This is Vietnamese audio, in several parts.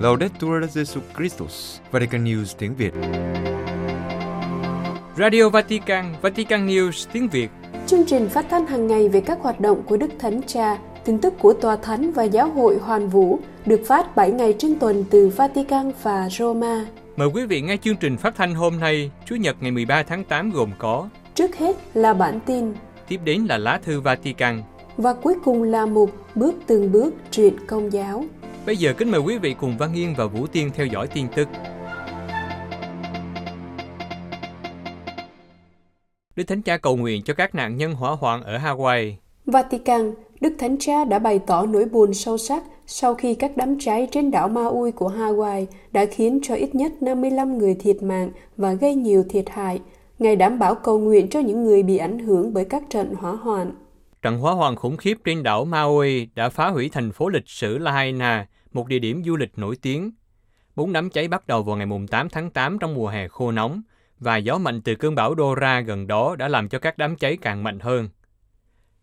Laudetur Jesus Christus, Vatican News tiếng Việt. Radio Vatican, Vatican News tiếng Việt. Chương trình phát thanh hàng ngày về các hoạt động của Đức Thánh Cha, tin tức của Tòa Thánh và Giáo hội Hoàn Vũ được phát 7 ngày trên tuần từ Vatican và Roma. Mời quý vị nghe chương trình phát thanh hôm nay, Chủ nhật ngày 13 tháng 8 gồm có: trước hết là bản tin, tiếp đến là lá thư Vatican và cuối cùng là mục Bước từng bước truyện Công giáo. Bây giờ kính mời quý vị cùng Văn Yên và Vũ Tiên theo dõi tin tức. Đức Thánh Cha cầu nguyện cho các nạn nhân hỏa hoạn ở Hawaii. Vatican, Đức Thánh Cha đã bày tỏ nỗi buồn sâu sắc sau khi các đám cháy trên đảo Maui của Hawaii đã khiến cho ít nhất 55 người thiệt mạng và gây nhiều thiệt hại. Ngài đảm bảo cầu nguyện cho những người bị ảnh hưởng bởi các trận hỏa hoạn. Trận hỏa hoạn khủng khiếp trên đảo Maui đã phá hủy thành phố lịch sử Lahaina, một địa điểm du lịch nổi tiếng. 4 đám cháy bắt đầu vào ngày 8 tháng 8 trong mùa hè khô nóng, và gió mạnh từ cơn bão Dora gần đó đã làm cho các đám cháy càng mạnh hơn.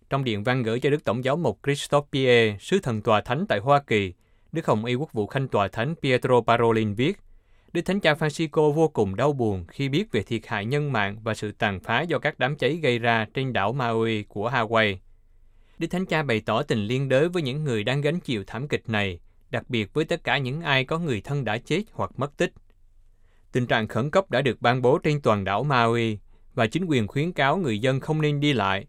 Trong điện văn gửi cho Đức Tổng giáo mục Christophe, sứ thần tòa thánh tại Hoa Kỳ, Đức Hồng Y Quốc vụ Khanh tòa thánh Pietro Parolin viết, Đức Thánh Cha Francisco vô cùng đau buồn khi biết về thiệt hại nhân mạng và sự tàn phá do các đám cháy gây ra trên đảo Maui của Hawaii. Đức Thánh Cha bày tỏ tình liên đới với những người đang gánh chịu thảm kịch này, đặc biệt với tất cả những ai có người thân đã chết hoặc mất tích. Tình trạng khẩn cấp đã được ban bố trên toàn đảo Maui và chính quyền khuyến cáo người dân không nên đi lại.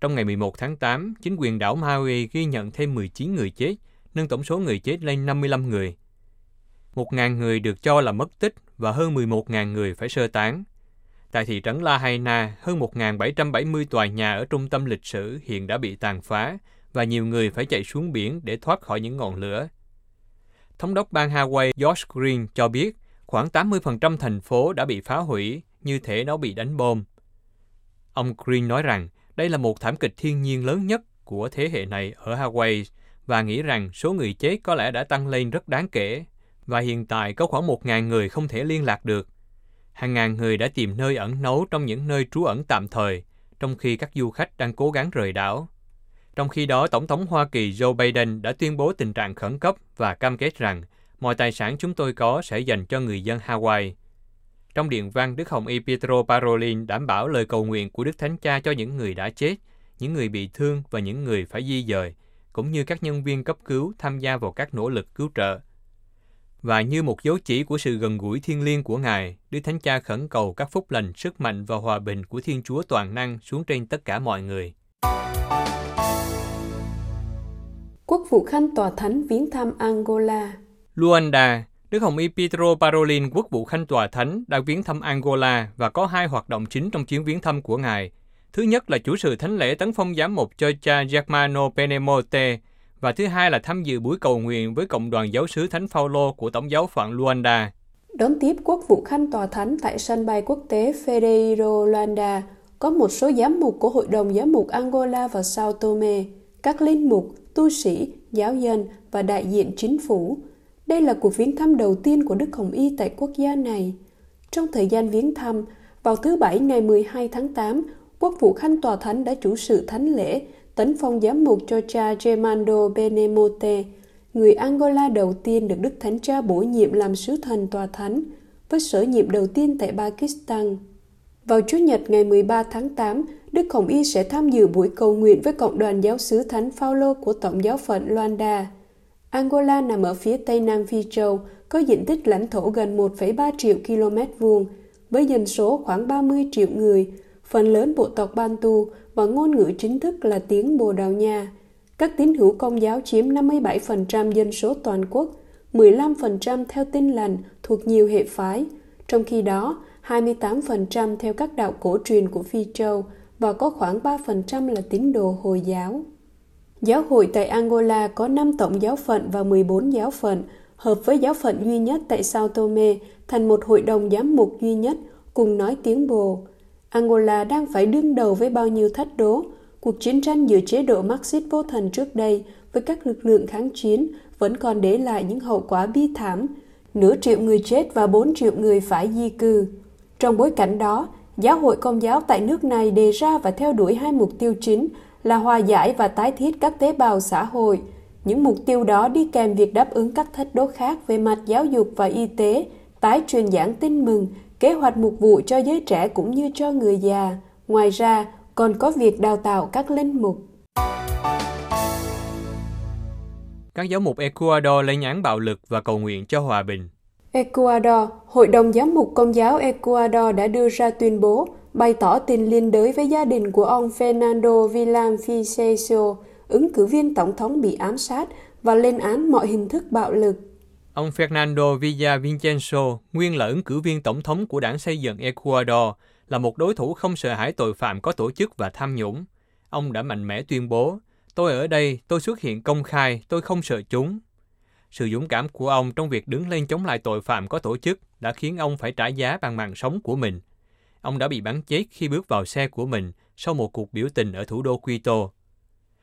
Trong ngày 11 tháng 8, chính quyền đảo Maui ghi nhận thêm 19 người chết, nâng tổng số người chết lên 55 người. 1.000 người được cho là mất tích và hơn 11.000 người phải sơ tán. Tại thị trấn Lahaina, hơn 1.770 tòa nhà ở trung tâm lịch sử hiện đã bị tàn phá và nhiều người phải chạy xuống biển để thoát khỏi những ngọn lửa. Thống đốc bang Hawaii Josh Green cho biết khoảng 80% thành phố đã bị phá hủy, như thể nó bị đánh bom. Ông Green nói rằng đây là một thảm kịch thiên nhiên lớn nhất của thế hệ này ở Hawaii và nghĩ rằng số người chết có lẽ đã tăng lên rất đáng kể và hiện tại có khoảng 1.000 người không thể liên lạc được. Hàng ngàn người đã tìm nơi ẩn náu trong những nơi trú ẩn tạm thời, trong khi các du khách đang cố gắng rời đảo. Trong khi đó, Tổng thống Hoa Kỳ Joe Biden đã tuyên bố tình trạng khẩn cấp và cam kết rằng mọi tài sản chúng tôi có sẽ dành cho người dân Hawaii. Trong điện văn, Đức Hồng Y Pietro Parolin đảm bảo lời cầu nguyện của Đức Thánh Cha cho những người đã chết, những người bị thương và những người phải di dời, cũng như các nhân viên cấp cứu tham gia vào các nỗ lực cứu trợ. Và như một dấu chỉ của sự gần gũi thiêng liêng của Ngài, Đức Thánh Cha khẩn cầu các phúc lành, sức mạnh và hòa bình của Thiên Chúa Toàn Năng xuống trên tất cả mọi người. Quốc vụ Khanh Tòa Thánh viếng thăm Angola. Luanda, Đức Hồng Y Pietro Parolin, Quốc vụ Khanh Tòa Thánh, đã viếng thăm Angola và có hai hoạt động chính trong chuyến viếng thăm của Ngài. Thứ nhất là chủ sự thánh lễ tấn phong giám mục cho cha Jacomo Penemote, và thứ hai là tham dự buổi cầu nguyện với cộng đoàn giáo xứ Thánh Phaolô của Tổng giáo phận Luanda. Đón tiếp Quốc vụ Khanh Tòa Thánh tại sân bay quốc tế Federal Luanda, có một số giám mục của Hội đồng Giám mục Angola và Sao Tome, các linh mục, tu sĩ, giáo dân và đại diện chính phủ. Đây là cuộc viếng thăm đầu tiên của Đức Hồng Y tại quốc gia này. Trong thời gian viếng thăm, vào thứ Bảy ngày 12 tháng 8, Quốc vụ Khanh Tòa Thánh đã chủ sự thánh lễ tấn phong giám mục cho cha Germando Benemote, người Angola đầu tiên được Đức Thánh Cha bổ nhiệm làm sứ thần Tòa Thánh, với sở nhiệm đầu tiên tại Pakistan. Vào Chủ nhật ngày 13 tháng 8, Đức Hồng Y sẽ tham dự buổi cầu nguyện với cộng đoàn giáo xứ Thánh Phaolô của Tổng giáo phận Luanda. Angola nằm ở phía tây nam Phi Châu, có diện tích lãnh thổ gần 1,3 triệu km2, với dân số khoảng 30 triệu người, phần lớn bộ tộc Bantu và ngôn ngữ chính thức là tiếng Bồ Đào Nha. Các tín hữu Công giáo chiếm 57% dân số toàn quốc, 15% theo Tin lành thuộc nhiều hệ phái, trong khi đó 28% theo các đạo cổ truyền của Phi Châu và có khoảng 3% là tín đồ Hồi giáo. Giáo hội tại Angola có 5 tổng giáo phận và 14 giáo phận, hợp với giáo phận duy nhất tại Sao Tome thành một hội đồng giám mục duy nhất, cùng nói tiếng Bồ. Angola đang phải đương đầu với bao nhiêu thách đố. Cuộc chiến tranh giữa chế độ Marxist vô thần trước đây với các lực lượng kháng chiến vẫn còn để lại những hậu quả bi thảm, nửa triệu người chết và 4 triệu người phải di cư. Trong bối cảnh đó, giáo hội Công giáo tại nước này đề ra và theo đuổi hai mục tiêu chính là hòa giải và tái thiết các tế bào xã hội. Những mục tiêu đó đi kèm việc đáp ứng các thách đố khác về mặt giáo dục và y tế, tái truyền giảng tin mừng, kế hoạch mục vụ cho giới trẻ cũng như cho người già. Ngoài ra, còn có việc đào tạo các linh mục. Các giáo mục Ecuador lên án bạo lực và cầu nguyện cho hòa bình. Ecuador, Hội đồng Giám mục Công giáo Ecuador đã đưa ra tuyên bố bày tỏ tình liên đới với gia đình của ông Fernando Villavicencio, ứng cử viên tổng thống bị ám sát, và lên án mọi hình thức bạo lực. Ông Fernando Villavicencio, nguyên là ứng cử viên tổng thống của Đảng Xây dựng Ecuador, là một đối thủ không sợ hãi tội phạm có tổ chức và tham nhũng. Ông đã mạnh mẽ tuyên bố, "Tôi ở đây, tôi xuất hiện công khai, tôi không sợ chúng." Sự dũng cảm của ông trong việc đứng lên chống lại tội phạm có tổ chức đã khiến ông phải trả giá bằng mạng sống của mình. Ông đã bị bắn chết khi bước vào xe của mình sau một cuộc biểu tình ở thủ đô Quito.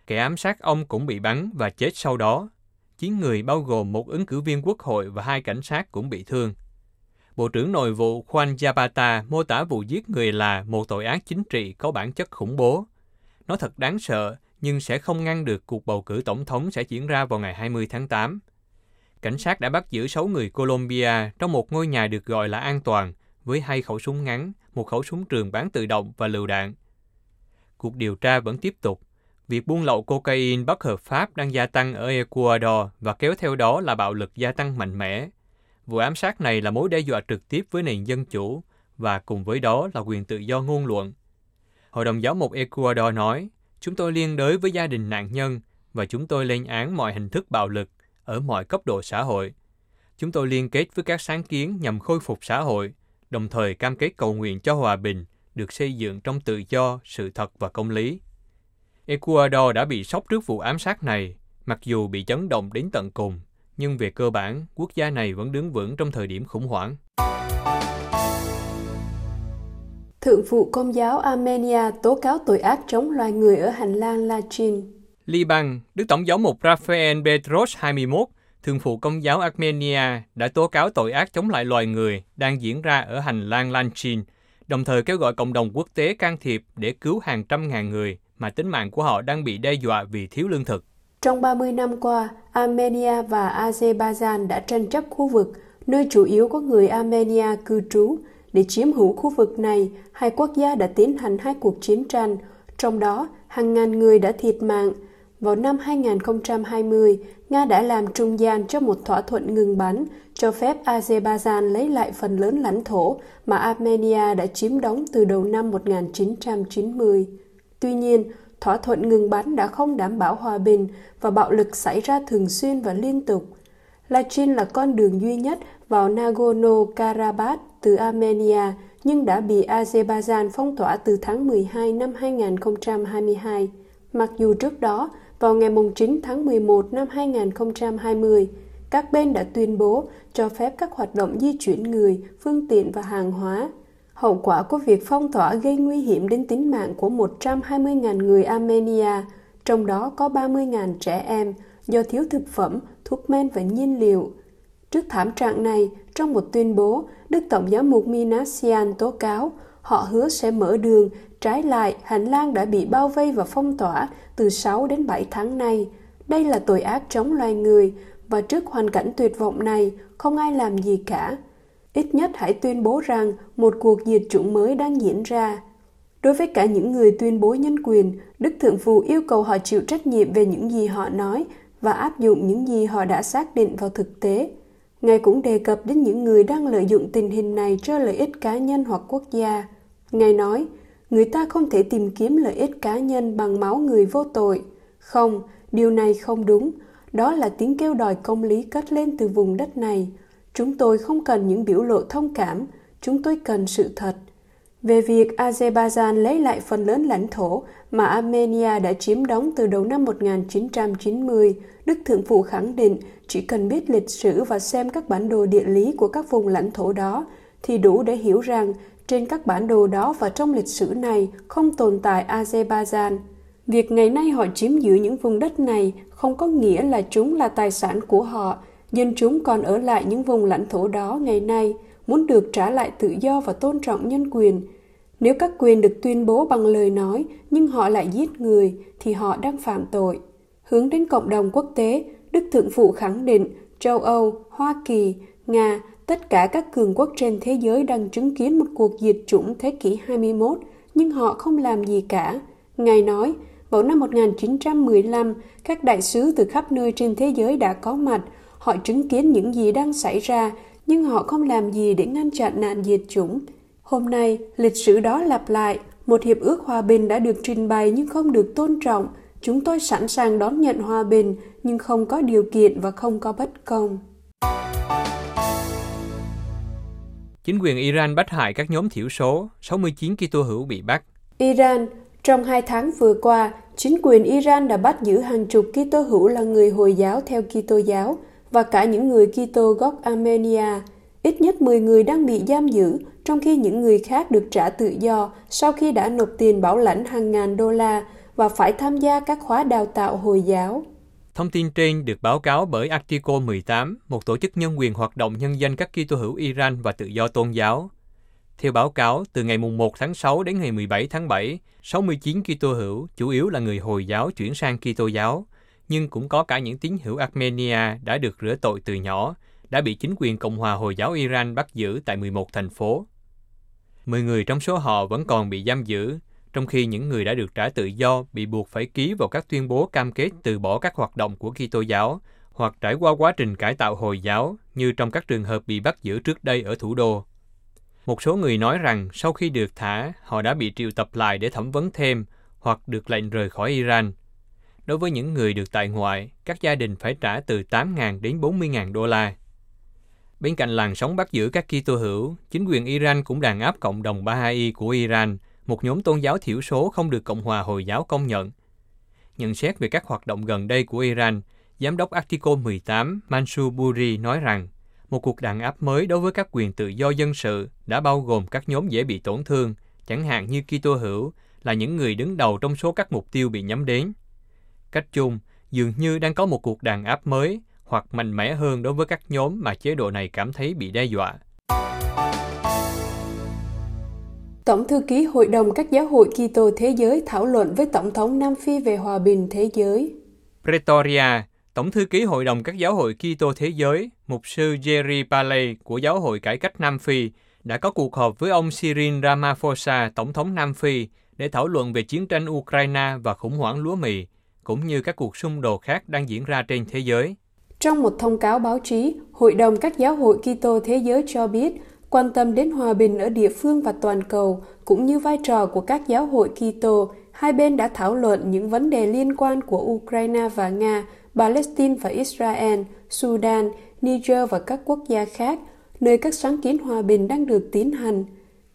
Kẻ ám sát ông cũng bị bắn và chết sau đó. 9 người bao gồm một ứng cử viên quốc hội và 2 cảnh sát cũng bị thương. Bộ trưởng Nội vụ Juan Zapata mô tả vụ giết người là một tội ác chính trị có bản chất khủng bố. Nó thật đáng sợ, nhưng sẽ không ngăn được cuộc bầu cử tổng thống sẽ diễn ra vào ngày 20 tháng 8. Cảnh sát đã bắt giữ 6 người Colombia trong một ngôi nhà được gọi là an toàn, với 2 khẩu súng ngắn, một khẩu súng trường bán tự động và lựu đạn. Cuộc điều tra vẫn tiếp tục. Việc buôn lậu cocaine bất hợp pháp đang gia tăng ở Ecuador và kéo theo đó là bạo lực gia tăng mạnh mẽ. Vụ ám sát này là mối đe dọa trực tiếp với nền dân chủ và cùng với đó là quyền tự do ngôn luận. Hội đồng Giám mục Ecuador nói, "Chúng tôi liên đới với gia đình nạn nhân và chúng tôi lên án mọi hình thức bạo lực ở mọi cấp độ xã hội. Chúng tôi liên kết với các sáng kiến nhằm khôi phục xã hội, đồng thời cam kết cầu nguyện cho hòa bình được xây dựng trong tự do, sự thật và công lý." Ecuador đã bị sốc trước vụ ám sát này, mặc dù bị chấn động đến tận cùng, nhưng về cơ bản, quốc gia này vẫn đứng vững trong thời điểm khủng hoảng. Thượng phụ Công giáo Armenia tố cáo tội ác chống loài người ở hành lang Lachin. Liban, Đức Tổng giáo mục Rafael Petros 21, Thượng phụ Công giáo Armenia đã tố cáo tội ác chống lại loài người đang diễn ra ở hành lang Lachin, đồng thời kêu gọi cộng đồng quốc tế can thiệp để cứu hàng trăm ngàn người mà tính mạng của họ đang bị đe dọa vì thiếu lương thực. Trong 30 năm qua, Armenia và Azerbaijan đã tranh chấp khu vực, nơi chủ yếu có người Armenia cư trú. Để chiếm hữu khu vực này, 2 quốc gia đã tiến hành 2 cuộc chiến tranh, trong đó hàng ngàn người đã thiệt mạng. Vào năm 2020, Nga đã làm trung gian cho một thỏa thuận ngừng bắn, cho phép Azerbaijan lấy lại phần lớn lãnh thổ mà Armenia đã chiếm đóng từ đầu năm 1990. Tuy nhiên, thỏa thuận ngừng bắn đã không đảm bảo hòa bình và bạo lực xảy ra thường xuyên và liên tục. Lachin là con đường duy nhất vào Nagorno-Karabakh từ Armenia, nhưng đã bị Azerbaijan phong tỏa từ tháng 12 năm 2022. Mặc dù trước đó, vào ngày 9 tháng 11 năm 2020, các bên đã tuyên bố cho phép các hoạt động di chuyển người, phương tiện và hàng hóa. Hậu quả của việc phong tỏa gây nguy hiểm đến tính mạng của 120.000 người Armenia, trong đó có 30.000 trẻ em, do thiếu thực phẩm, thuốc men và nhiên liệu. Trước thảm trạng này, trong một tuyên bố, Đức Tổng giám mục Minasian tố cáo họ hứa sẽ mở đường, trái lại hành lang đã bị bao vây và phong tỏa từ 6 đến 7 tháng nay. Đây là tội ác chống loài người, và trước hoàn cảnh tuyệt vọng này, không ai làm gì cả. Ít nhất hãy tuyên bố rằng một cuộc diệt chủng mới đang diễn ra. Đối với cả những người tuyên bố nhân quyền, Đức Thượng Phụ yêu cầu họ chịu trách nhiệm về những gì họ nói và áp dụng những gì họ đã xác định vào thực tế. Ngài cũng đề cập đến những người đang lợi dụng tình hình này cho lợi ích cá nhân hoặc quốc gia. Ngài nói, người ta không thể tìm kiếm lợi ích cá nhân bằng máu người vô tội. Không, điều này không đúng. Đó là tiếng kêu đòi công lý cất lên từ vùng đất này. Chúng tôi không cần những biểu lộ thông cảm, chúng tôi cần sự thật. Về việc Azerbaijan lấy lại phần lớn lãnh thổ mà Armenia đã chiếm đóng từ đầu năm 1990, Đức Thượng Phụ khẳng định chỉ cần biết lịch sử và xem các bản đồ địa lý của các vùng lãnh thổ đó, thì đủ để hiểu rằng trên các bản đồ đó và trong lịch sử này không tồn tại Azerbaijan. Việc ngày nay họ chiếm giữ những vùng đất này không có nghĩa là chúng là tài sản của họ. Dân chúng còn ở lại những vùng lãnh thổ đó ngày nay, muốn được trả lại tự do và tôn trọng nhân quyền. Nếu các quyền được tuyên bố bằng lời nói nhưng họ lại giết người thì họ đang phạm tội. Hướng đến cộng đồng quốc tế, Đức Thượng Phụ khẳng định châu Âu, Hoa Kỳ, Nga, tất cả các cường quốc trên thế giới đang chứng kiến một cuộc diệt chủng thế kỷ 21, nhưng họ không làm gì cả. Ngài nói, vào năm 1915, các đại sứ từ khắp nơi trên thế giới đã có mặt. Họ chứng kiến những gì đang xảy ra, nhưng họ không làm gì để ngăn chặn nạn diệt chủng. Hôm nay, lịch sử đó lặp lại. Một hiệp ước hòa bình đã được trình bày nhưng không được tôn trọng. Chúng tôi sẵn sàng đón nhận hòa bình, nhưng không có điều kiện và không có bất công. Chính quyền Iran bắt hại các nhóm thiểu số, 69 Kitô hữu bị bắt. Iran. Trong 2 tháng vừa qua, chính quyền Iran đã bắt giữ hàng chục Kitô hữu là người Hồi giáo theo Kitô giáo và cả những người Kitô gốc Armenia. Ít nhất 10 người đang bị giam giữ, trong khi những người khác được trả tự do sau khi đã nộp tiền bảo lãnh hàng ngàn đô la và phải tham gia các khóa đào tạo Hồi giáo. Thông tin trên được báo cáo bởi Article 18, một tổ chức nhân quyền hoạt động nhân danh các Kitô hữu Iran và tự do tôn giáo. Theo báo cáo, từ ngày 1 tháng 6 đến ngày 17 tháng 7, 69 Kitô hữu, chủ yếu là người Hồi giáo chuyển sang Kitô giáo, nhưng cũng có cả những tín hữu Armenia đã được rửa tội từ nhỏ, đã bị chính quyền Cộng hòa Hồi giáo Iran bắt giữ tại 11 thành phố. 10 người trong số họ vẫn còn bị giam giữ, trong khi những người đã được trả tự do bị buộc phải ký vào các tuyên bố cam kết từ bỏ các hoạt động của Kitô giáo hoặc trải qua quá trình cải tạo Hồi giáo như trong các trường hợp bị bắt giữ trước đây ở thủ đô. Một số người nói rằng sau khi được thả, họ đã bị triệu tập lại để thẩm vấn thêm hoặc được lệnh rời khỏi Iran. Đối với những người được tại ngoại, các gia đình phải trả từ 8.000 đến 40.000 đô la. Bên cạnh làn sóng bắt giữ các Kitô hữu, chính quyền Iran cũng đàn áp cộng đồng Baha'i của Iran, một nhóm tôn giáo thiểu số không được Cộng hòa Hồi giáo công nhận. Nhận xét về các hoạt động gần đây của Iran, Giám đốc Article 18 Mansur Buri nói rằng, một cuộc đàn áp mới đối với các quyền tự do dân sự đã bao gồm các nhóm dễ bị tổn thương, chẳng hạn như Kitô hữu là những người đứng đầu trong số các mục tiêu bị nhắm đến. Cách chung, dường như đang có một cuộc đàn áp mới hoặc mạnh mẽ hơn đối với các nhóm mà chế độ này cảm thấy bị đe dọa. Tổng thư ký Hội đồng các giáo hội Kitô thế giới thảo luận với Tổng thống Nam Phi về hòa bình thế giới. Pretoria. Tổng thư ký Hội đồng các giáo hội Kitô thế giới, mục sư Jerry Ballet của Giáo hội Cải cách Nam Phi, đã có cuộc họp với ông Cyril Ramaphosa, Tổng thống Nam Phi, để thảo luận về chiến tranh Ukraine và khủng hoảng lúa mì, cũng như các cuộc xung đột khác đang diễn ra trên thế giới. Trong một thông cáo báo chí, Hội đồng các giáo hội Kitô thế giới cho biết quan tâm đến hòa bình ở địa phương và toàn cầu, cũng như vai trò của các giáo hội Kitô, hai bên đã thảo luận những vấn đề liên quan của Ukraine và Nga, Palestine và Israel, Sudan, Niger và các quốc gia khác, nơi các sáng kiến hòa bình đang được tiến hành.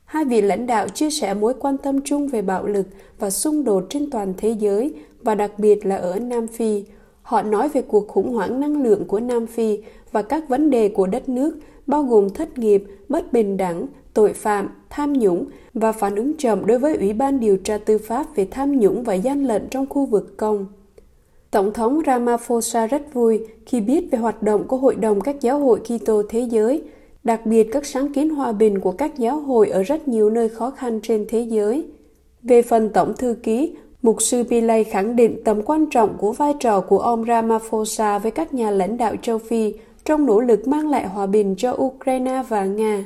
Hai vị lãnh đạo chia sẻ mối quan tâm chung về bạo lực và xung đột trên toàn thế giới, và đặc biệt là ở Nam Phi. Họ nói về cuộc khủng hoảng năng lượng của Nam Phi và các vấn đề của đất nước, bao gồm thất nghiệp, bất bình đẳng, tội phạm, tham nhũng và phản ứng chậm đối với Ủy ban điều tra tư pháp về tham nhũng và gian lận trong khu vực công. Tổng thống Ramaphosa rất vui khi biết về hoạt động của Hội đồng các giáo hội Kitô thế giới, đặc biệt các sáng kiến hòa bình của các giáo hội ở rất nhiều nơi khó khăn trên thế giới. Về phần Tổng thư ký, mục sư Pillay khẳng định tầm quan trọng của vai trò của ông Ramaphosa với các nhà lãnh đạo châu Phi trong nỗ lực mang lại hòa bình cho Ukraine và Nga.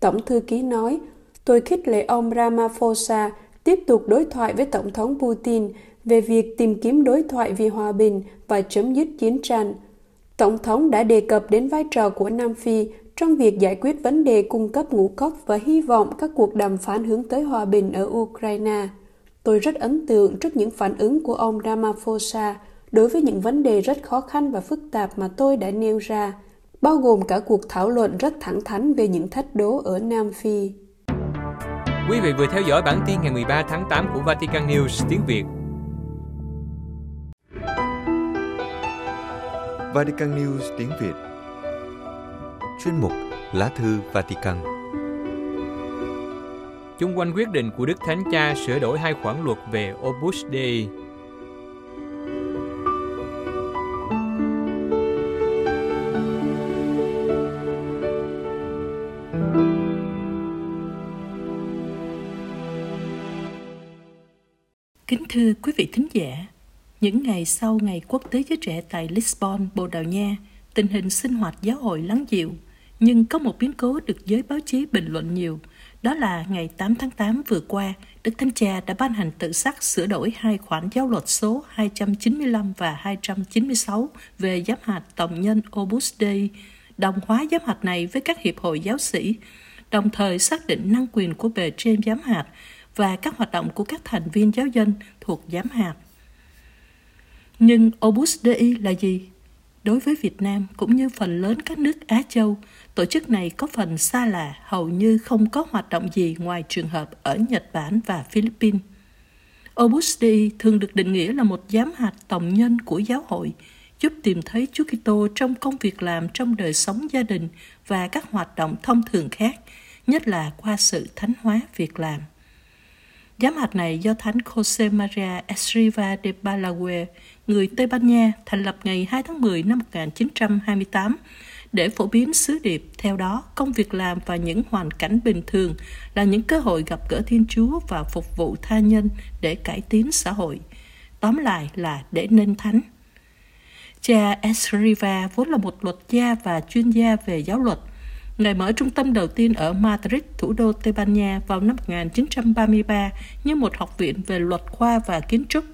Tổng thư ký nói, tôi khích lệ ông Ramaphosa tiếp tục đối thoại với Tổng thống Putin về việc tìm kiếm đối thoại vì hòa bình và chấm dứt chiến tranh. Tổng thống đã đề cập đến vai trò của Nam Phi trong việc giải quyết vấn đề cung cấp ngũ cốc và hy vọng các cuộc đàm phán hướng tới hòa bình ở Ukraine. Tôi rất ấn tượng trước những phản ứng của ông Ramaphosa đối với những vấn đề rất khó khăn và phức tạp mà tôi đã nêu ra, bao gồm cả cuộc thảo luận rất thẳng thắn về những thách đố ở Nam Phi. Quý vị vừa theo dõi bản tin ngày 13 tháng 8 của Vatican News tiếng Việt. Vatican News tiếng Việt. Chuyên mục Lá thư Vatican. Chung quanh quyết định của Đức Thánh Cha sửa đổi 2 khoản luật về Opus Dei. Thưa quý vị thính giả, những ngày sau Ngày Quốc tế Giới Trẻ tại Lisbon, Bồ Đào Nha, tình hình sinh hoạt giáo hội lắng dịu, nhưng có một biến cố được giới báo chí bình luận nhiều. Đó là ngày 8 tháng 8 vừa qua, Đức Thánh Cha đã ban hành tự sắc sửa đổi hai khoản giáo luật số 295 và 296 về giám hạt tổng nhân Opus Dei, đồng hóa giám hạt này với các hiệp hội giáo sĩ, đồng thời xác định năng quyền của bề trên giám hạt và các hoạt động của các thành viên giáo dân thuộc giám hạt. Nhưng Opus Dei là gì? Đối với Việt Nam cũng như phần lớn các nước Á Châu, tổ chức này có phần xa lạ, hầu như không có hoạt động gì ngoài trường hợp ở Nhật Bản và Philippines. Opus Dei thường được định nghĩa là một giám hạt tổng nhân của giáo hội, giúp tìm thấy Chúa Kitô trong công việc làm, trong đời sống gia đình và các hoạt động thông thường khác, nhất là qua sự thánh hóa việc làm. Giám hạt này do Thánh Josemaría Escrivá de Balaguer, người Tây Ban Nha, thành lập ngày 2 tháng 10 năm 1928 để phổ biến sứ điệp. Theo đó, công việc làm và những hoàn cảnh bình thường là những cơ hội gặp gỡ Thiên Chúa và phục vụ tha nhân để cải tiến xã hội. Tóm lại là để nên thánh. Cha Escrivá vốn là một luật gia và chuyên gia về giáo luật. Ngài mở trung tâm đầu tiên ở Madrid, thủ đô Tây Ban Nha vào năm 1933 như một học viện về luật khoa và kiến trúc.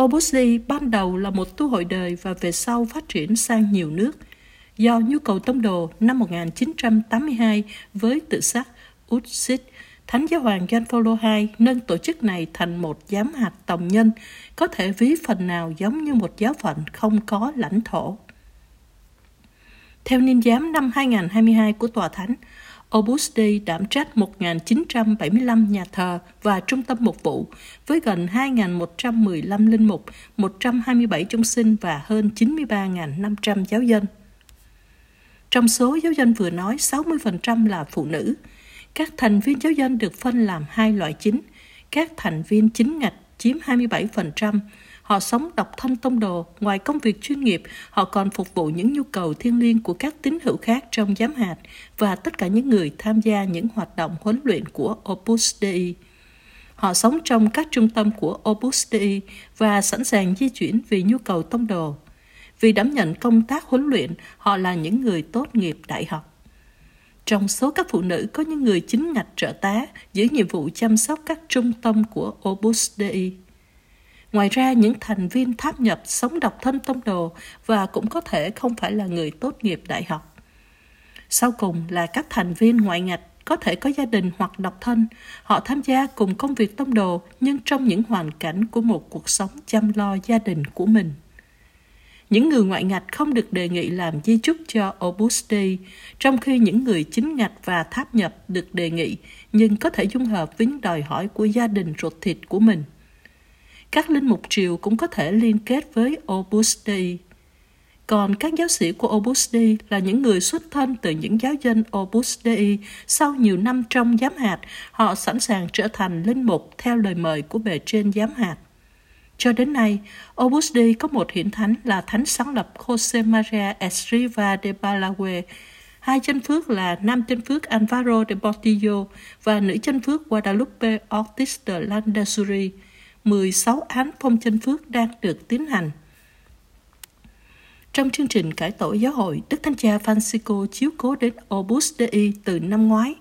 Opus Dei ban đầu là một tu hội đời và về sau phát triển sang nhiều nước. Do nhu cầu tông đồ, năm 1982 với tự sắc Utsit, Thánh Giáo Hoàng Gioan Phaolô II nâng tổ chức này thành một giám hạt tổng nhân, có thể ví phần nào giống như một giáo phận không có lãnh thổ. Theo niên giám năm 2022 của Tòa Thánh, Opus Dei đảm trách 1.975 nhà thờ và trung tâm mục vụ, với gần 2.115 linh mục, 127 chung sinh và hơn 93.500 giáo dân. Trong số giáo dân vừa nói, 60% là phụ nữ. Các thành viên giáo dân được phân làm hai loại chính. Các thành viên chính ngạch chiếm 27%. Họ sống độc thân tông đồ, ngoài công việc chuyên nghiệp, họ còn phục vụ những nhu cầu thiêng liêng của các tín hữu khác trong giám hạt và tất cả những người tham gia những hoạt động huấn luyện của Opus Dei. Họ sống trong các trung tâm của Opus Dei và sẵn sàng di chuyển vì nhu cầu tông đồ. Vì đảm nhận công tác huấn luyện, họ là những người tốt nghiệp đại học. Trong số các phụ nữ có những người chính ngạch trợ tá, giữ nhiệm vụ chăm sóc các trung tâm của Opus Dei. Ngoài ra, những thành viên tháp nhập sống độc thân tông đồ và cũng có thể không phải là người tốt nghiệp đại học. Sau cùng là các thành viên ngoại ngạch, có thể có gia đình hoặc độc thân. Họ tham gia cùng công việc tông đồ nhưng trong những hoàn cảnh của một cuộc sống chăm lo gia đình của mình. Những người ngoại ngạch không được đề nghị làm di chúc cho Opus Dei, trong khi những người chính ngạch và tháp nhập được đề nghị nhưng có thể dung hợp với những đòi hỏi của gia đình ruột thịt của mình. Các linh mục triều cũng có thể liên kết với Opus Dei. Còn các giáo sĩ của Opus Dei là những người xuất thân từ những giáo dân Opus Dei. Sau nhiều năm trong giám hạt, họ sẵn sàng trở thành linh mục theo lời mời của bề trên giám hạt. Cho đến nay, Opus Dei có một hiển thánh là thánh sáng lập Josemaría Escrivá de Balaguer, hai chân phước là nam chân phước Alvaro de Portillo và nữ chân phước Guadalupe Ortiz de Landazuri. 16 án phong chân phước đang được tiến hành. Trong chương trình cải tổ giáo hội, Đức Thánh Cha Francisco chiếu cố đến Opus Dei từ năm ngoái.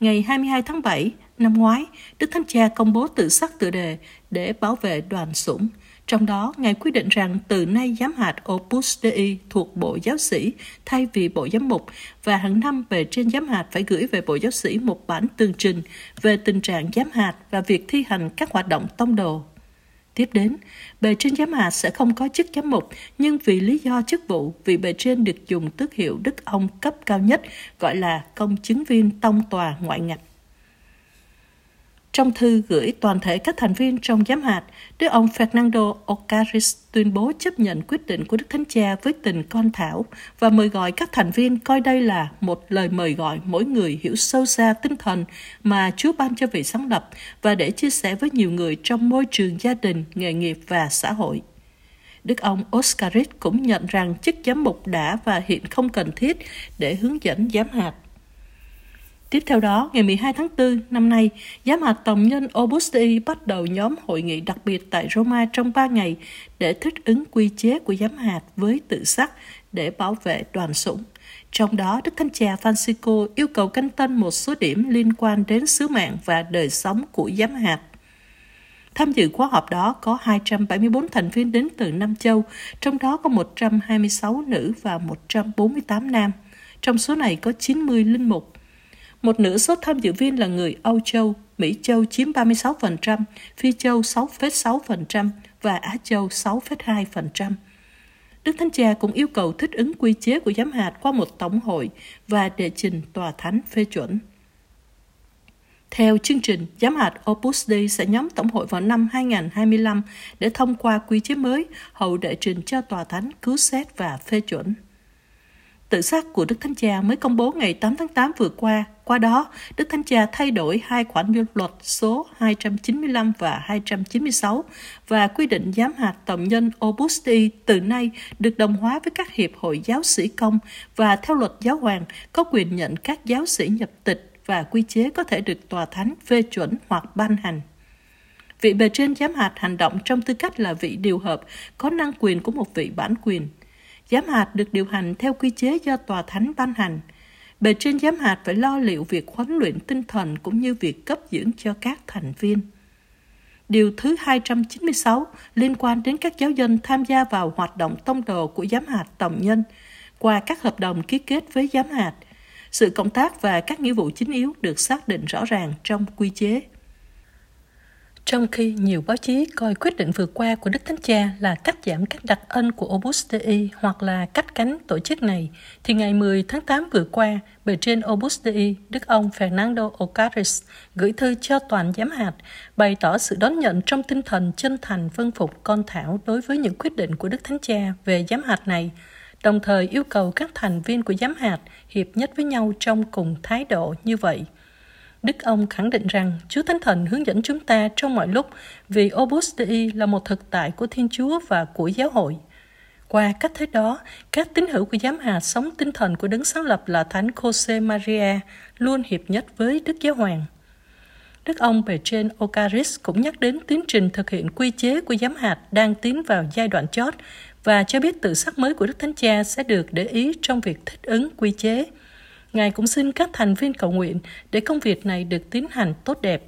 Ngày 22 tháng 7 năm ngoái, Đức Thánh Cha công bố tự sắc tựa đề để bảo vệ đoàn xủng. Trong đó, Ngài quy định rằng từ nay giám hạt Opus Dei thuộc Bộ Giáo sĩ thay vì Bộ Giám mục và hàng năm bề trên giám hạt phải gửi về Bộ Giáo sĩ một bản tường trình về tình trạng giám hạt và việc thi hành các hoạt động tông đồ. Tiếp đến, bề trên giám hạt sẽ không có chức giám mục, nhưng vì lý do chức vụ, vị bề trên được dùng tước hiệu đức ông cấp cao nhất gọi là công chứng viên tông tòa ngoại ngạch. Trong thư gửi toàn thể các thành viên trong giám hạt, Đức ông Fernando Ocaris tuyên bố chấp nhận quyết định của Đức Thánh Cha với tình con thảo và mời gọi các thành viên coi đây là một lời mời gọi mỗi người hiểu sâu xa tinh thần mà Chúa ban cho vị sáng lập và để chia sẻ với nhiều người trong môi trường gia đình, nghề nghiệp và xã hội. Đức ông Ocaris cũng nhận rằng chức giám mục đã và hiện không cần thiết để hướng dẫn giám hạt. Tiếp theo đó, ngày 12 tháng 4 năm nay, Giáo mạc Tổng nhân Opus Dei bắt đầu nhóm hội nghị đặc biệt tại Roma trong 3 ngày để thích ứng quy chế của giám hạt với tự sắc để bảo vệ đoàn sủng. Trong đó, Đức Thánh Cha Francisco yêu cầu canh tân một số điểm liên quan đến sứ mạng và đời sống của giám hạt. Tham dự khóa họp đó có 274 thành viên đến từ 5 châu, trong đó có 126 nữ và 148 nam. Trong số này có 90 linh mục. Một nửa số tham dự viên là người Âu Châu, Mỹ Châu chiếm 36%, Phi Châu 6,6% và Á Châu 6,2%. Đức Thánh Cha cũng yêu cầu thích ứng quy chế của giám hạt qua một tổng hội và đệ trình tòa thánh phê chuẩn. Theo chương trình, giám hạt Opus Dei sẽ nhóm tổng hội vào năm 2025 để thông qua quy chế mới, hậu đệ trình cho tòa thánh cứu xét và phê chuẩn. Tự sắc của Đức Thánh Cha mới công bố ngày 8 tháng 8 vừa qua. Qua đó, Đức Thánh Cha thay đổi hai khoản luật số 295 và 296 và quy định giám hạt tổng nhân Opus Dei từ nay được đồng hóa với các hiệp hội giáo sĩ công và theo luật giáo hoàng có quyền nhận các giáo sĩ nhập tịch và quy chế có thể được tòa thánh phê chuẩn hoặc ban hành. Vị bề trên giám hạt hành động trong tư cách là vị điều hợp, có năng quyền của một vị bản quyền. Giám hạt được điều hành theo quy chế do tòa thánh ban hành. Bề trên giám hạt phải lo liệu việc huấn luyện tinh thần cũng như việc cấp dưỡng cho các thành viên. Điều thứ 296 liên quan đến các giáo dân tham gia vào hoạt động tông đồ của giám hạt tổng nhân qua các hợp đồng ký kết với giám hạt. Sự cộng tác và các nghĩa vụ chính yếu được xác định rõ ràng trong quy chế. Trong khi nhiều báo chí coi quyết định vừa qua của Đức Thánh Cha là cắt giảm các đặc ân của Opus Dei hoặc là cắt cánh tổ chức này, thì ngày 10 tháng 8 vừa qua, bề trên Opus Dei, Đức ông Fernando Ocaris gửi thư cho toàn giám hạt, bày tỏ sự đón nhận trong tinh thần chân thành vâng phục con thảo đối với những quyết định của Đức Thánh Cha về giám hạt này, đồng thời yêu cầu các thành viên của giám hạt hiệp nhất với nhau trong cùng thái độ như vậy. Đức ông khẳng định rằng Chúa Thánh Thần hướng dẫn chúng ta trong mọi lúc vì Opus Dei là một thực tại của Thiên Chúa và của giáo hội. Qua cách thế đó, các tín hữu của giám hạt sống tinh thần của đấng sáng lập là Thánh Josemaría luôn hiệp nhất với Đức Giáo Hoàng. Đức ông bề trên Ocaris cũng nhắc đến tiến trình thực hiện quy chế của giám hạt đang tiến vào giai đoạn chót và cho biết tự sắc mới của Đức Thánh Cha sẽ được để ý trong việc thích ứng quy chế. Ngài cũng xin các thành viên cầu nguyện để công việc này được tiến hành tốt đẹp.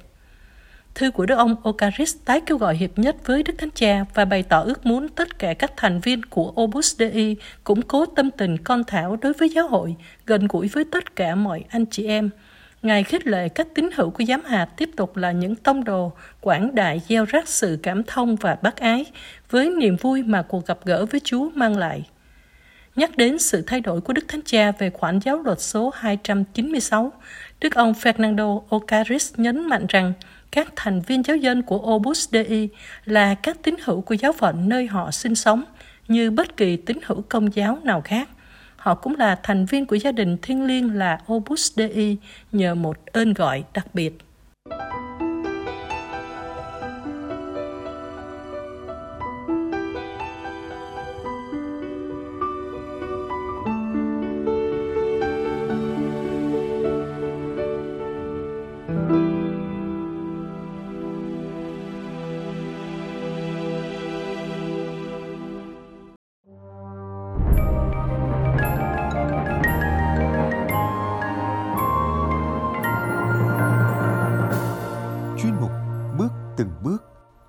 Thư của Đức ông Ocaris tái kêu gọi hiệp nhất với Đức Thánh Cha và bày tỏ ước muốn tất cả các thành viên của Opus Dei củng cố tâm tình con thảo đối với giáo hội, gần gũi với tất cả mọi anh chị em. Ngài khích lệ các tín hữu của giám hạt tiếp tục là những tông đồ, quảng đại gieo rắc sự cảm thông và bác ái với niềm vui mà cuộc gặp gỡ với Chúa mang lại. Nhắc đến sự thay đổi của Đức Thánh Cha về khoản giáo luật số 296, Đức ông Fernando Ocaris nhấn mạnh rằng các thành viên giáo dân của Opus Dei là các tín hữu của giáo phận nơi họ sinh sống, như bất kỳ tín hữu công giáo nào khác. Họ cũng là thành viên của gia đình thiêng liêng là Opus Dei nhờ một ơn gọi đặc biệt.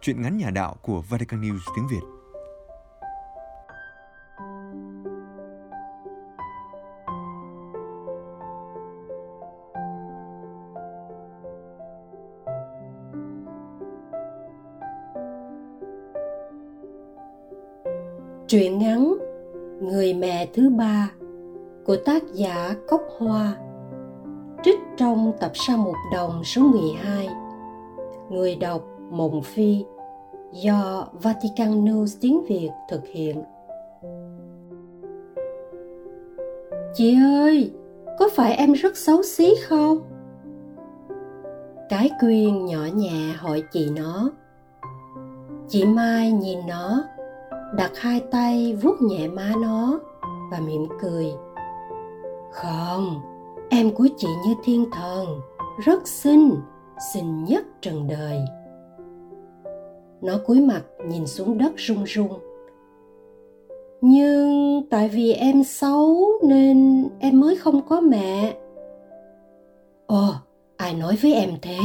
Truyện ngắn nhà đạo của Vatican News tiếng Việt. Truyện ngắn Người mẹ thứ ba của tác giả Cốc Hoa, trích trong tập Sa Mục Đồng số 12. Người đọc Mộng Phi, do Vatican News tiếng Việt thực hiện. Chị ơi, có phải em rất xấu xí không? Cái Quyên nhỏ nhẹ hỏi chị nó. Chị Mai nhìn nó, đặt hai tay vuốt nhẹ má nó và mỉm cười. Không, Em của chị như thiên thần, rất xinh, xinh nhất trần đời. Nó cúi mặt nhìn xuống đất run run. Nhưng tại vì em xấu nên em mới không có mẹ. Ồ, ai nói với em thế?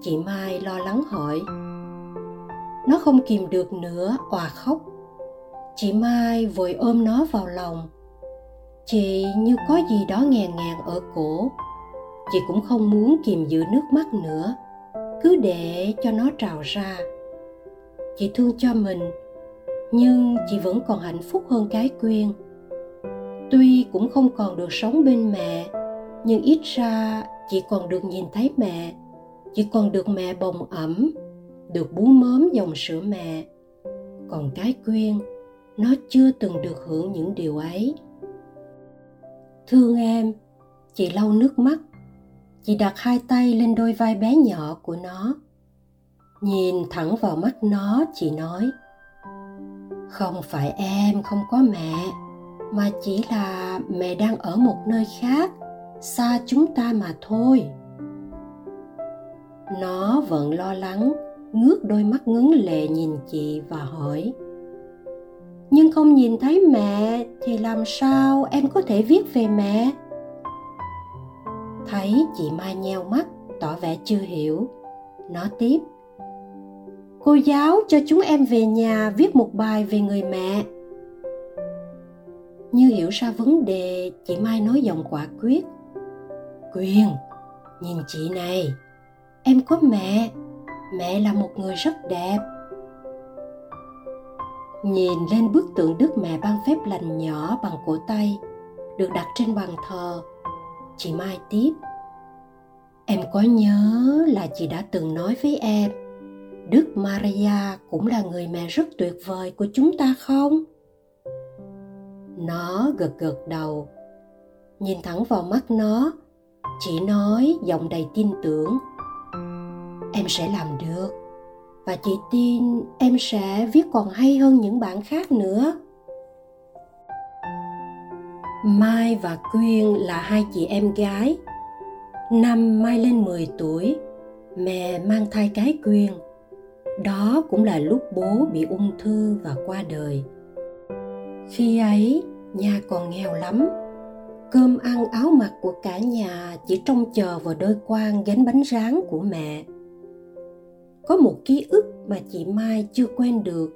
Chị Mai lo lắng hỏi. Nó không kìm được nữa, òa khóc. Chị Mai vội ôm nó vào lòng. Chị như có gì đó nghèn ngạt ở cổ. Chị cũng không muốn kìm giữ nước mắt nữa, cứ để cho nó trào ra. Chị thương cho mình, nhưng chị vẫn còn hạnh phúc hơn cái quyên. Tuy cũng không còn được sống bên mẹ, nhưng ít ra chị còn được nhìn thấy mẹ. Chị còn được mẹ bồng ẵm, được bú mớm dòng sữa mẹ. Còn cái quyên, nó chưa từng được hưởng những điều ấy. Thương em, chị lau nước mắt. Chị đặt hai tay lên đôi vai bé nhỏ của nó. Nhìn thẳng vào mắt nó, chị nói: Không phải em không có mẹ, mà chỉ là mẹ đang ở một nơi khác, xa chúng ta mà thôi. Nó vẫn lo lắng, ngước đôi mắt ngấn lệ nhìn chị và hỏi: Nhưng không nhìn thấy mẹ thì làm sao em có thể viết về mẹ? Thấy chị Mai nheo mắt, tỏ vẻ chưa hiểu. Nó tiếp: Cô giáo cho chúng em về nhà viết một bài về người mẹ. Như hiểu ra vấn đề, chị Mai nói giọng quả quyết: Quyên, nhìn chị này, em có mẹ, mẹ là một người rất đẹp. Nhìn lên bức tượng Đức Mẹ ban phép lành nhỏ bằng cổ tay, được đặt trên bàn thờ, chị Mai tiếp: Em có nhớ là chị đã từng nói với em, Đức Maria cũng là người mẹ rất tuyệt vời của chúng ta không? Nó gật gật đầu. Nhìn thẳng vào mắt nó, chị nói giọng đầy tin tưởng: Em sẽ làm được, và chị tin em sẽ viết còn hay hơn những bạn khác nữa. Mai và Quyên là hai chị em gái. Năm Mai lên 10 tuổi, mẹ mang thai cái Quyên. Đó cũng là lúc bố bị ung thư và qua đời. Khi ấy, nhà còn nghèo lắm. Cơm ăn áo mặc của cả nhà chỉ trông chờ vào đôi quan gánh bánh rán của mẹ. Có một ký ức mà chị Mai chưa quên được.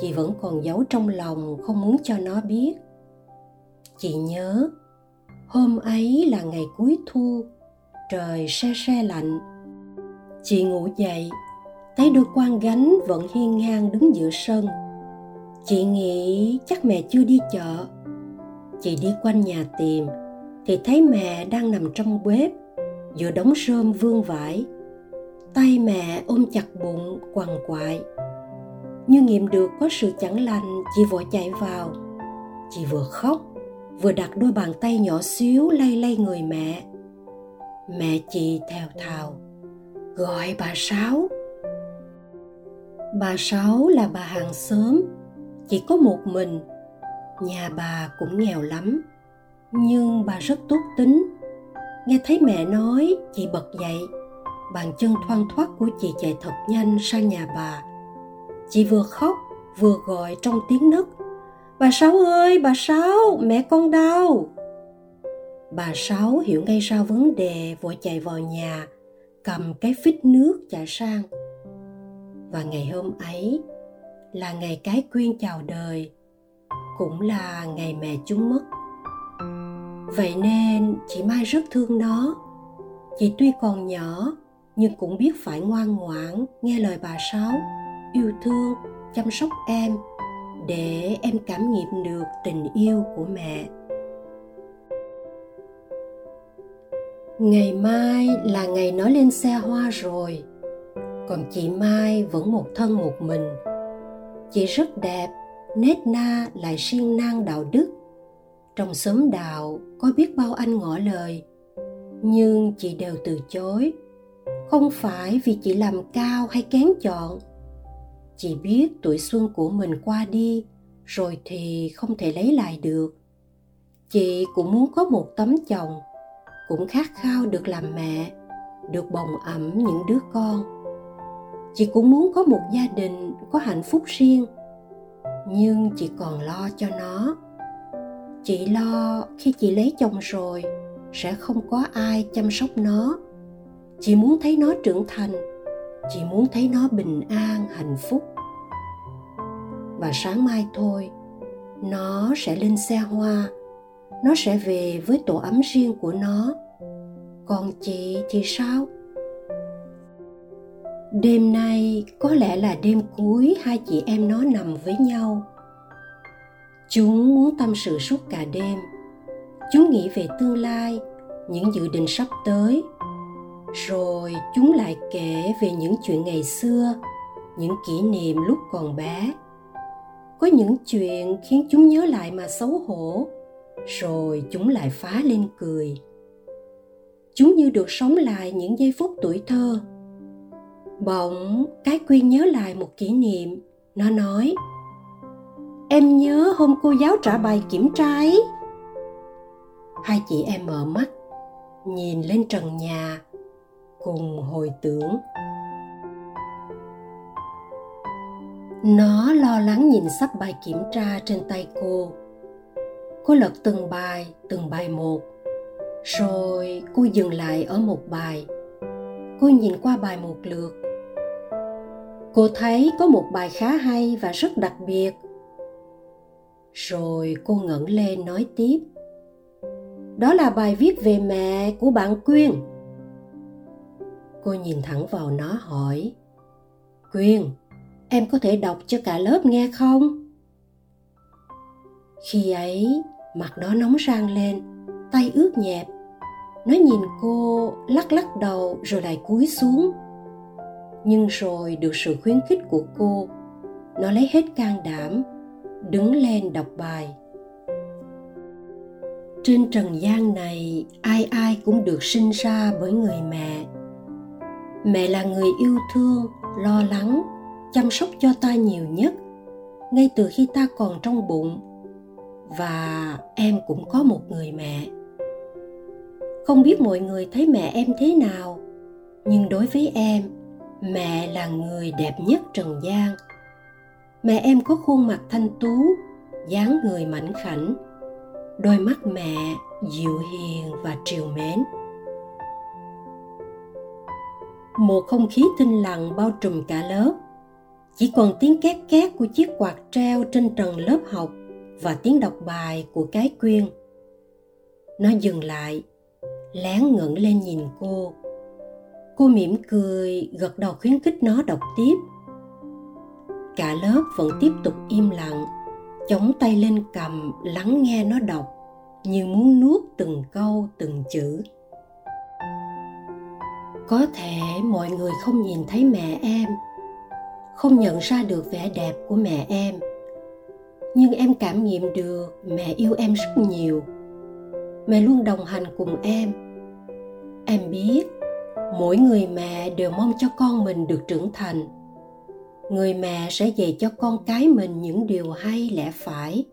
Chị vẫn còn giấu trong lòng, không muốn cho nó biết. Chị nhớ, hôm ấy là ngày cuối thu, trời se lạnh. Chị ngủ dậy, thấy đôi quan gánh vẫn hiên ngang đứng giữa sân. Chị nghĩ chắc mẹ chưa đi chợ. Chị đi quanh nhà tìm, thì thấy mẹ đang nằm trong bếp, giữa đống rơm vương vãi. Tay mẹ ôm chặt bụng, quằn quại. Như nghiệm được có sự chẳng lành, chị vội chạy vào. Chị vừa khóc, vừa đặt đôi bàn tay nhỏ xíu lay lay người mẹ. Mẹ chị thều thào: Gọi bà Sáu. Bà Sáu là bà hàng xóm, chỉ có một mình. Nhà bà cũng nghèo lắm, nhưng bà rất tốt tính. Nghe thấy mẹ nói, chị bật dậy. Bàn chân thoăn thoắt của chị chạy thật nhanh sang nhà bà. Chị vừa khóc vừa gọi trong tiếng nấc: Bà Sáu ơi, bà Sáu, mẹ con đau. Bà Sáu hiểu ngay ra vấn đề, vội chạy vào nhà, cầm cái phít nước chạy sang. Và ngày hôm ấy là ngày cái Quyên chào đời, cũng là ngày mẹ chúng mất. Vậy nên chị Mai rất thương nó. Chị tuy còn nhỏ nhưng cũng biết phải ngoan ngoãn nghe lời bà Sáu, yêu thương, chăm sóc em, để em cảm nghiệm được tình yêu của mẹ. Ngày mai là ngày nó lên xe hoa rồi, còn chị Mai vẫn một thân một mình. Chị rất đẹp, nết na lại siêng năng đạo đức. Trong xóm đạo có biết bao anh ngỏ lời, nhưng chị đều từ chối. Không phải vì chị làm cao hay kén chọn. Chị biết tuổi xuân của mình qua đi rồi thì không thể lấy lại được. Chị cũng muốn có một tấm chồng cũng khát khao được làm mẹ, được bồng ẵm những đứa con. Chị cũng muốn có một gia đình có hạnh phúc riêng, nhưng chị còn lo cho nó. Chị lo khi chị lấy chồng rồi sẽ không có ai chăm sóc nó. Chị muốn thấy nó trưởng thành, chị muốn thấy nó bình an, hạnh phúc. Và sáng mai thôi, nó sẽ lên xe hoa, nó sẽ về với tổ ấm riêng của nó. Còn chị thì sao? Đêm nay có lẽ là đêm cuối hai chị em nó nằm với nhau. Chúng muốn tâm sự suốt cả đêm. Chúng nghĩ về tương lai, những dự định sắp tới. Rồi chúng lại kể về những chuyện ngày xưa, những kỷ niệm lúc còn bé. Có những chuyện khiến chúng nhớ lại mà xấu hổ, rồi chúng lại phá lên cười. Chúng như được sống lại những giây phút tuổi thơ. Bỗng cái Quyên nhớ lại một kỷ niệm. Nó nói: "Em nhớ hôm cô giáo trả bài kiểm tra ấy." Hai chị em mở mắt, nhìn lên trần nhà, cùng hồi tưởng. Nó lo lắng nhìn sắp bài kiểm tra trên tay cô. Cô lật từng bài một. Rồi cô dừng lại ở một bài. Cô nhìn qua bài một lượt. Cô thấy có một bài khá hay và rất đặc biệt. Rồi cô ngẩng lên nói tiếp: "Đó là bài viết về mẹ của bạn Quyên." Cô nhìn thẳng vào nó hỏi: "Quyên, em có thể đọc cho cả lớp nghe không?" Khi ấy, mặt nó nóng rang lên, tay ướt nhẹp. Nó nhìn cô, lắc lắc đầu rồi lại cúi xuống. Nhưng rồi được sự khuyến khích của cô, nó lấy hết can đảm, đứng lên đọc bài. Trên trần gian này, ai ai cũng được sinh ra bởi người mẹ. Mẹ là người yêu thương, lo lắng, chăm sóc cho ta nhiều nhất, ngay từ khi ta còn trong bụng. Và em cũng có một người mẹ. Không biết mọi người thấy mẹ em thế nào, nhưng đối với em, mẹ là người đẹp nhất trần gian. Mẹ em có khuôn mặt thanh tú, dáng người mảnh khảnh, đôi mắt mẹ dịu hiền và trìu mến. Một không khí thinh lặng bao trùm cả lớp. Chỉ còn tiếng két két của chiếc quạt treo trên trần lớp học và tiếng đọc bài của cái Quyên. Nó dừng lại, lén ngẩng lên nhìn cô. Cô mỉm cười, gật đầu khuyến khích nó đọc tiếp. Cả lớp vẫn tiếp tục im lặng, chống tay lên cằm lắng nghe nó đọc, như muốn nuốt từng câu từng chữ. Có thể mọi người không nhìn thấy mẹ em, không nhận ra được vẻ đẹp của mẹ em, nhưng em cảm nghiệm được mẹ yêu em rất nhiều. Mẹ luôn đồng hành cùng em. Em biết mỗi người mẹ đều mong cho con mình được trưởng thành. Người mẹ sẽ dạy cho con cái mình những điều hay lẽ phải.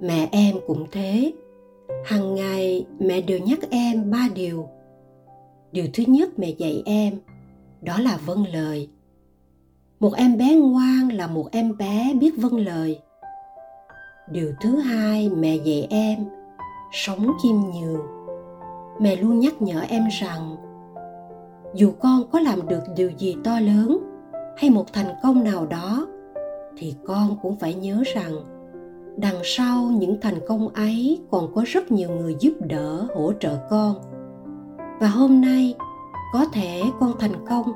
Mẹ em cũng thế. Hằng ngày mẹ đều nhắc em 3 điều. Điều thứ nhất mẹ dạy em, đó là vâng lời. Một em bé ngoan là một em bé biết vâng lời. Điều thứ hai mẹ dạy em, sống khiêm nhường. Mẹ luôn nhắc nhở em rằng, dù con có làm được điều gì to lớn hay một thành công nào đó, thì con cũng phải nhớ rằng đằng sau những thành công ấy còn có rất nhiều người giúp đỡ, hỗ trợ con. Và hôm nay có thể con thành công,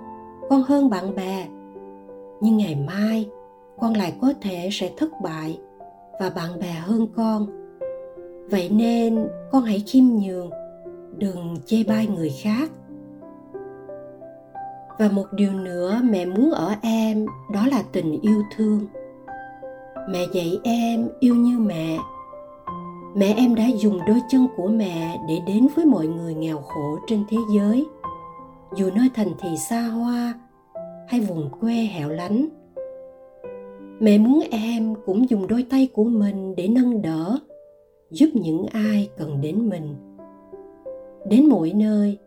con hơn bạn bè, nhưng ngày mai con lại có thể sẽ thất bại và bạn bè hơn con. Vậy nên con hãy khiêm nhường, đừng chê bai người khác. Và một điều nữa mẹ muốn ở em, đó là tình yêu thương. Mẹ dạy em yêu như mẹ. Mẹ em đã dùng đôi chân của mẹ để đến với mọi người nghèo khổ trên thế giới, dù nơi thành thị xa hoa hay vùng quê hẻo lánh. Mẹ muốn em cũng dùng đôi tay của mình để nâng đỡ, giúp những ai cần đến mình. Đến mỗi nơi,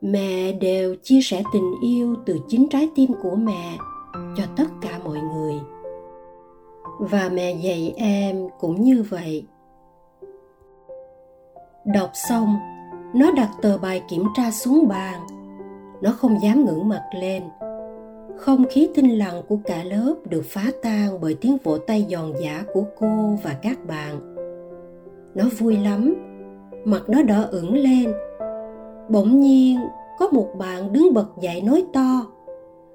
mẹ đều chia sẻ tình yêu từ chính trái tim của mẹ cho tất cả mọi người. Và mẹ dạy em cũng như vậy. Đọc xong, nó đặt tờ bài kiểm tra xuống bàn. Nó không dám ngẩng mặt lên. Không khí thinh lặng của cả lớp được phá tan bởi tiếng vỗ tay giòn giã của cô và các bạn. Nó vui lắm, mặt nó đỏ ửng lên. Bỗng nhiên, có một bạn đứng bật dậy nói to: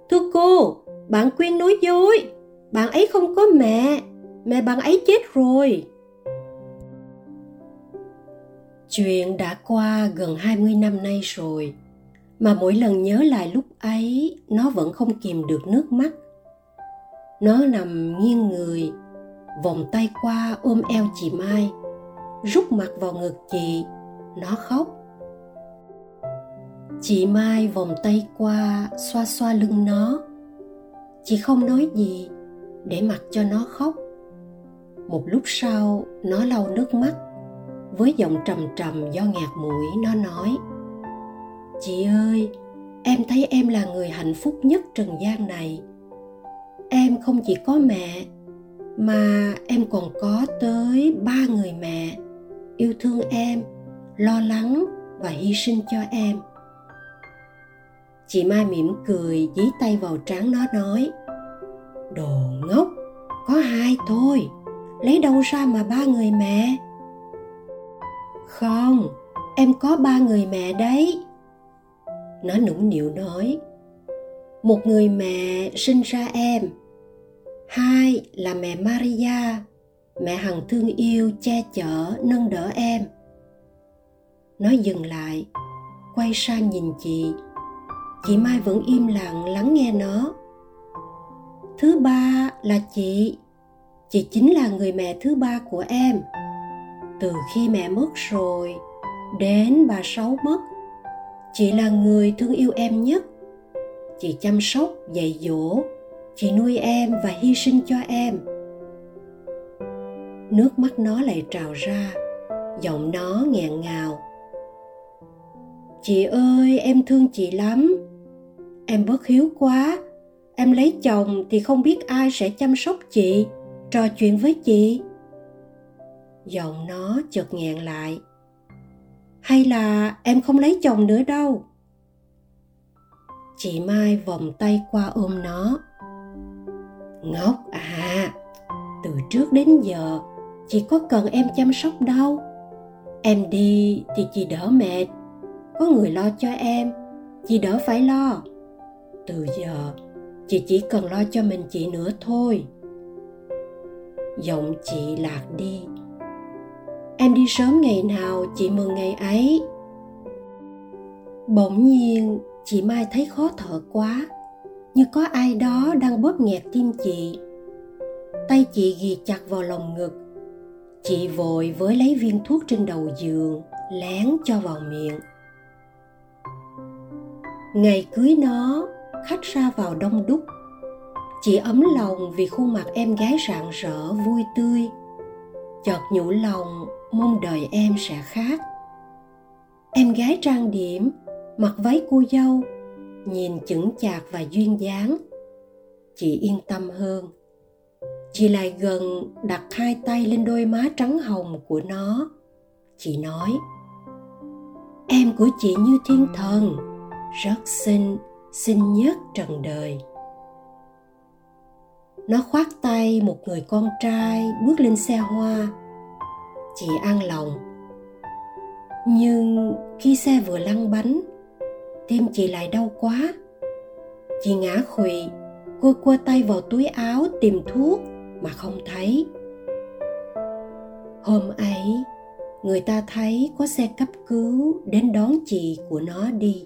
"Thưa cô, bạn Quyên nói dối. Bạn ấy không có mẹ. Mẹ bạn ấy chết rồi." Chuyện đã qua gần 20 năm nay rồi, mà mỗi lần nhớ lại lúc ấy, nó vẫn không kìm được nước mắt. Nó nằm nghiêng người, vòng tay qua ôm eo chị Mai, rút mặt vào ngực chị, nó khóc. Chị Mai vòng tay qua, xoa xoa lưng nó. Chị không nói gì, để mặc cho nó khóc. Một lúc sau, nó lau nước mắt. Với giọng trầm trầm do nghẹt mũi, nó nói: "Chị ơi, em thấy em là người hạnh phúc nhất trần gian này. Em không chỉ có mẹ, mà em còn có tới 3 người mẹ yêu thương em, lo lắng và hy sinh cho em." Chị Mai mỉm cười, dí tay vào trán nó nói: "Đồ ngốc, có 2 thôi, lấy đâu ra mà 3 người mẹ?" "Không, em có 3 người mẹ đấy," nó nũng nịu nói. "Một người mẹ sinh ra em, 2 là mẹ Maria, mẹ hằng thương yêu, che chở, nâng đỡ em." Nó dừng lại, quay sang nhìn chị Mai vẫn im lặng lắng nghe nó. "Thứ 3 là chị chính là người mẹ thứ 3 của em. Từ khi mẹ mất rồi, đến bà Sáu mất, chị là người thương yêu em nhất. Chị chăm sóc, dạy dỗ, chị nuôi em và hy sinh cho em." Nước mắt nó lại trào ra, giọng nó nghẹn ngào: "Chị ơi, em thương chị lắm. Em bất hiếu quá. Em lấy chồng thì không biết ai sẽ chăm sóc chị, trò chuyện với chị." Giọng nó chợt nghẹn lại: "Hay là em không lấy chồng nữa đâu?" Chị Mai vòng tay qua ôm nó: "Ngốc à, từ trước đến giờ chị có cần em chăm sóc đâu. Em đi thì chị đỡ mệt, có người lo cho em, chị đỡ phải lo. Từ giờ chị chỉ cần lo cho mình chị nữa thôi." Giọng chị lạc đi: "Em đi sớm ngày nào chị mừng ngày ấy." Bỗng nhiên chị Mai thấy khó thở quá, như có ai đó đang bóp nghẹt tim chị. Tay chị ghì chặt vào lồng ngực. Chị vội với lấy viên thuốc trên đầu giường, lén cho vào miệng. Ngày cưới nó, khách ra vào đông đúc. Chị ấm lòng vì khuôn mặt em gái rạng rỡ vui tươi. Chợt nhủ lòng mong đời em sẽ khác. Em gái trang điểm, mặc váy cô dâu, nhìn chững chạc và duyên dáng. Chị yên tâm hơn. Chị lại gần, đặt 2 tay lên đôi má trắng hồng của nó. Chị nói: "Em của chị như thiên thần, rất xinh, xinh nhất trần đời." Nó khoác tay một người con trai bước lên xe hoa. Chị an lòng. Nhưng khi xe vừa lăn bánh, tim chị lại đau quá. Chị ngã khuỵu, cô quơ tay vào túi áo tìm thuốc mà không thấy. Hôm ấy, người ta thấy có xe cấp cứu đến đón chị của nó đi.